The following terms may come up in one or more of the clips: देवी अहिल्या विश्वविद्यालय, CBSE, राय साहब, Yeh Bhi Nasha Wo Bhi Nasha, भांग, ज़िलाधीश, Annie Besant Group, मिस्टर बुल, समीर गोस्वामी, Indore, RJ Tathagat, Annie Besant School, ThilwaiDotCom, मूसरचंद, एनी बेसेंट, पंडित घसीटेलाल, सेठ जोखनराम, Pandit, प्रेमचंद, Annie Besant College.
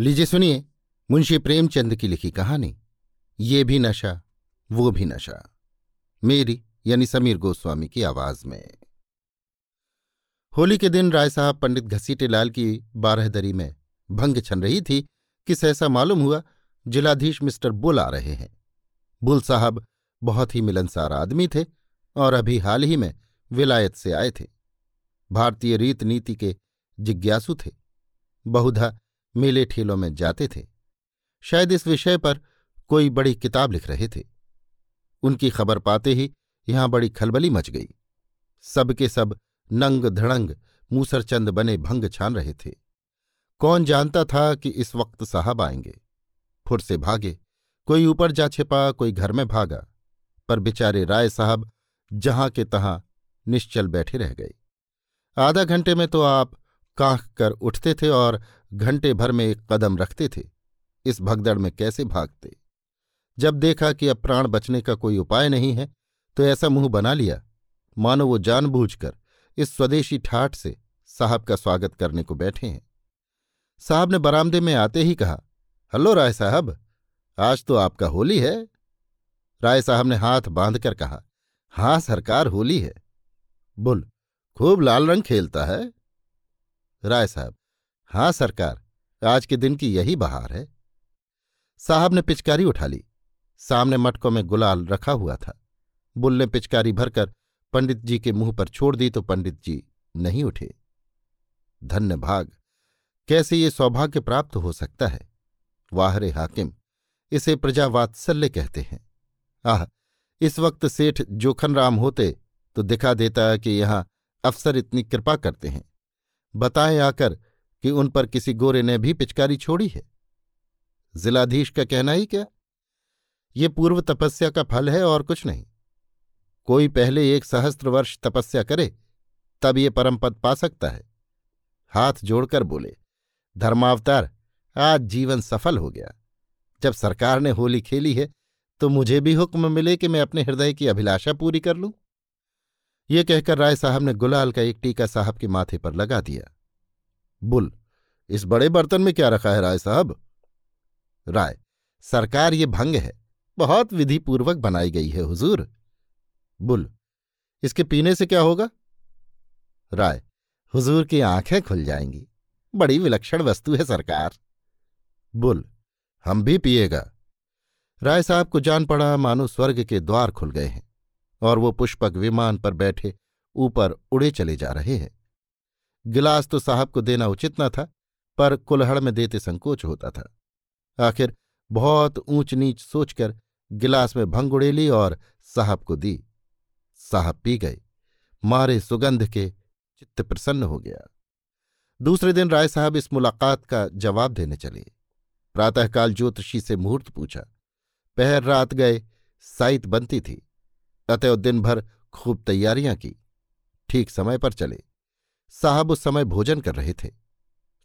लीजिए सुनिए मुंशी प्रेमचंद की लिखी कहानी ये भी नशा वो भी नशा, मेरी यानी समीर गोस्वामी की आवाज में। होली के दिन राय साहब पंडित घसीटेलाल की बारहदरी में भंग छन रही थी कि सहसा मालूम हुआ जिलाधीश मिस्टर बुल आ रहे हैं। बुल साहब बहुत ही मिलनसार आदमी थे और अभी हाल ही में विलायत से आए थे। भारतीय रीत नीति के जिज्ञासु थे, बहुधा मेले ठेलों में जाते थे। शायद इस विषय पर कोई बड़ी किताब लिख रहे थे। उनकी खबर पाते ही यहां बड़ी खलबली मच गई। सबके सब नंग धड़ंग मूसरचंद बने भंग छान रहे थे। कौन जानता था कि इस वक्त साहब आएंगे। फुर से भागे, कोई ऊपर जा छिपा, कोई घर में भागा, पर बेचारे राय साहब जहां के तहां निश्चल बैठे रह गए। आधा घंटे में तो आप कांख कर उठते थे और घंटे भर में एक कदम रखते थे। इस भगदड़ में कैसे भागते। जब देखा कि अब प्राण बचने का कोई उपाय नहीं है तो ऐसा मुंह बना लिया मानो वो जानबूझकर इस स्वदेशी ठाठ से साहब का स्वागत करने को बैठे हैं। साहब ने बरामदे में आते ही कहा, हलो राय साहब, आज तो आपका होली है। राय साहब ने हाथ बांधकर कहा, हाँ सरकार, होली है। बुल, खूब लाल रंग खेलता है। राय साहब, हाँ सरकार, आज के दिन की यही बहार है। साहब ने पिचकारी उठा ली। सामने मटकों में गुलाल रखा हुआ था। बुल ने पिचकारी भरकर पंडित जी के मुंह पर छोड़ दी तो पंडित जी नहीं उठे। धन्य भाग, कैसे ये सौभाग्य प्राप्त हो सकता है। वाहरे हाकिम, इसे प्रजावात्सल्य कहते हैं। आह, इस वक्त सेठ जोखनराम होते तो दिखा देता कि यहाँ अफसर इतनी कृपा करते हैं। बताएं आकर कि उन पर किसी गोरे ने भी पिचकारी छोड़ी है। जिलाधीश का कहना ही क्या, ये पूर्व तपस्या का फल है और कुछ नहीं। कोई पहले 1 सहस्त्र वर्ष तपस्या करे तब ये परम पद पा सकता है। हाथ जोड़कर बोले, धर्मावतार, आज जीवन सफल हो गया। जब सरकार ने होली खेली है तो मुझे भी हुक्म मिले कि मैं अपने हृदय की अभिलाषा पूरी कर लूं। ये कहकर राय साहब ने गुलाल का एक टीका साहब के माथे पर लगा दिया। बुल, इस बड़े बर्तन में क्या रखा है राय साहब। राय, सरकार ये भंग है, बहुत विधिपूर्वक बनाई गई है हुजूर। बुल, इसके पीने से क्या होगा। राय, हुजूर की आंखें खुल जाएंगी, बड़ी विलक्षण वस्तु है सरकार। बुल, हम भी पिएगा। राय साहब को जान पड़ा मानो स्वर्ग के द्वार खुल गए हैं और वो पुष्पक विमान पर बैठे ऊपर उड़े चले जा रहे हैं। गिलास तो साहब को देना उचित न था, पर कुल्हड़ में देते संकोच होता था। आखिर बहुत ऊंच नीच सोचकर गिलास में भंग उड़ेली और साहब को दी। साहब पी गए, मारे सुगंध के चित्त प्रसन्न हो गया। दूसरे दिन राय साहब इस मुलाकात का जवाब देने चले। प्रातःकाल ज्योतिषी से मुहूर्त पूछा। पहर रात गए, साइत बनती थी, अतः दिन भर खूब तैयारियां की। ठीक समय पर चले। साहब उस समय भोजन कर रहे थे।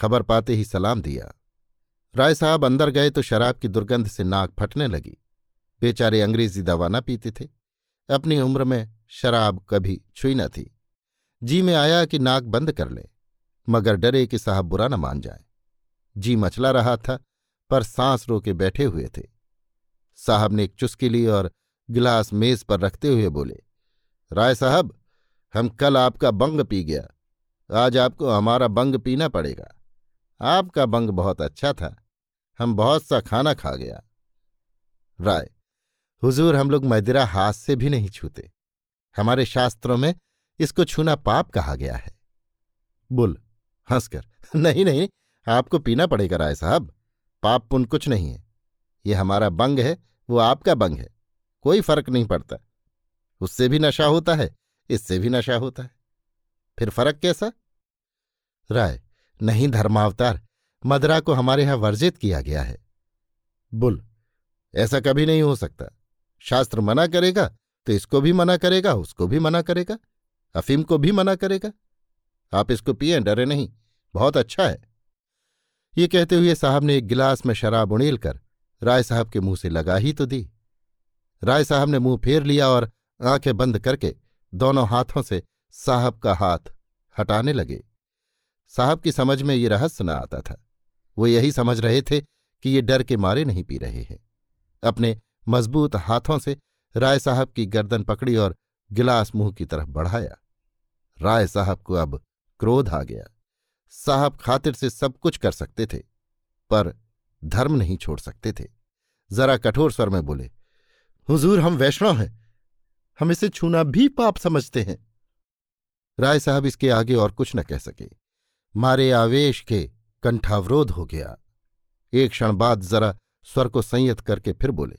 खबर पाते ही सलाम दिया। राय साहब अंदर गए तो शराब की दुर्गंध से नाक फटने लगी। बेचारे अंग्रेजी दवा न पीते थे। अपनी उम्र में शराब कभी छुई न थी। जी में आया कि नाक बंद कर लें, मगर डरे कि साहब बुरा न मान जाए। जी मचला रहा था पर सांस रोके बैठे हुए थे। साहब ने एक चुस्की ली और गिलास मेज पर रखते हुए बोले, राय साहब, हम कल आपका बंग पी गया, आज आपको हमारा बंग पीना पड़ेगा। आपका बंग बहुत अच्छा था, हम बहुत सा खाना खा गया। राय, हुजूर, हम लोग मदिरा हाथ से भी नहीं छूते। हमारे शास्त्रों में इसको छूना पाप कहा गया है। बुल हंसकर, नहीं नहीं, आपको पीना पड़ेगा राय साहब, पाप पुण्य कुछ नहीं है। ये हमारा बंग है, वो आपका बंग है, कोई फर्क नहीं पड़ता। उससे भी नशा होता है, इससे भी नशा होता है, फिर फर्क कैसा। राय, नहीं धर्मावतार, मदरा को हमारे यहां वर्जित किया गया है। बुल, ऐसा कभी नहीं हो सकता। शास्त्र मना करेगा तो इसको भी मना करेगा, उसको भी मना करेगा, अफीम को भी मना करेगा। आप इसको पिए, डरे नहीं, बहुत अच्छा है। ये कहते हुए साहब ने एक गिलास में शराब उड़ेलकर राय साहब के मुंह से लगा ही तो दी। राय साहब ने मुंह फेर लिया और आंखें बंद करके दोनों हाथों से साहब का हाथ हटाने लगे। साहब की समझ में ये रहस्य न आता था। वो यही समझ रहे थे कि ये डर के मारे नहीं पी रहे हैं। अपने मजबूत हाथों से राय साहब की गर्दन पकड़ी और गिलास मुंह की तरफ बढ़ाया। राय साहब को अब क्रोध आ गया। साहब खातिर से सब कुछ कर सकते थे पर धर्म नहीं छोड़ सकते थे। जरा कठोर स्वर में बोले, हुजूर हम वैष्णव हैं, हम इसे छूना भी पाप समझते हैं। राय साहब इसके आगे और कुछ न कह सके, मारे आवेश के कंठावरोध हो गया। एक क्षण बाद जरा स्वर को संयत करके फिर बोले,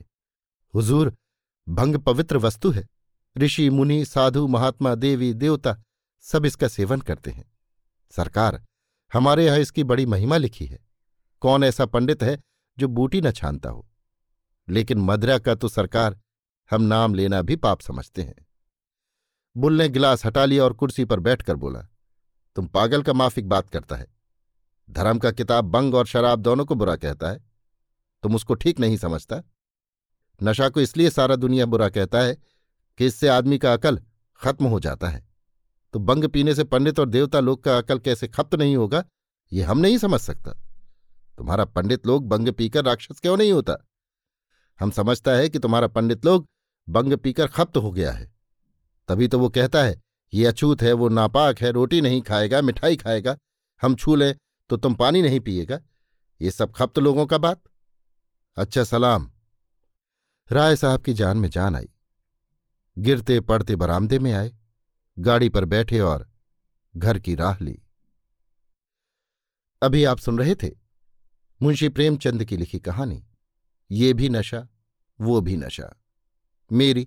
हुजूर भंग पवित्र वस्तु है, ऋषि मुनि साधु महात्मा देवी देवता सब इसका सेवन करते हैं। सरकार, हमारे यहाँ इसकी बड़ी महिमा लिखी है। कौन ऐसा पंडित है जो बूटी न छानता हो, लेकिन मदिरा का तो सरकार हम नाम लेना भी पाप समझते हैं। बुल ने गिलास हटा लिया और कुर्सी पर बैठकर बोला, तुम पागल का माफिक बात करता है। धर्म का किताब बंग और शराब दोनों को बुरा कहता है, तुम उसको ठीक नहीं समझता। नशा को इसलिए सारा दुनिया बुरा कहता है कि इससे आदमी का अकल खत्म हो जाता है, तो बंग पीने से पंडित और देवता लोग का अकल कैसे खत्म नहीं होगा, ये हम नहीं समझ सकता। तुम्हारा पंडित लोग बंग पीकर राक्षस क्यों नहीं होता? हम समझता है कि तुम्हारा पंडित लोग बंग पीकर खत्म हो गया है, तभी तो वो कहता है ये अछूत है, वो नापाक है, रोटी नहीं खाएगा, मिठाई खाएगा, हम छू लें तो तुम पानी नहीं पिएगा। ये सब खप्त लोगों का बात। अच्छा सलाम। राय साहब की जान में जान आई। गिरते पड़ते बरामदे में आए, गाड़ी पर बैठे और घर की राह ली। अभी आप सुन रहे थे मुंशी प्रेमचंद की लिखी कहानी ये भी नशा वो भी नशा, मेरी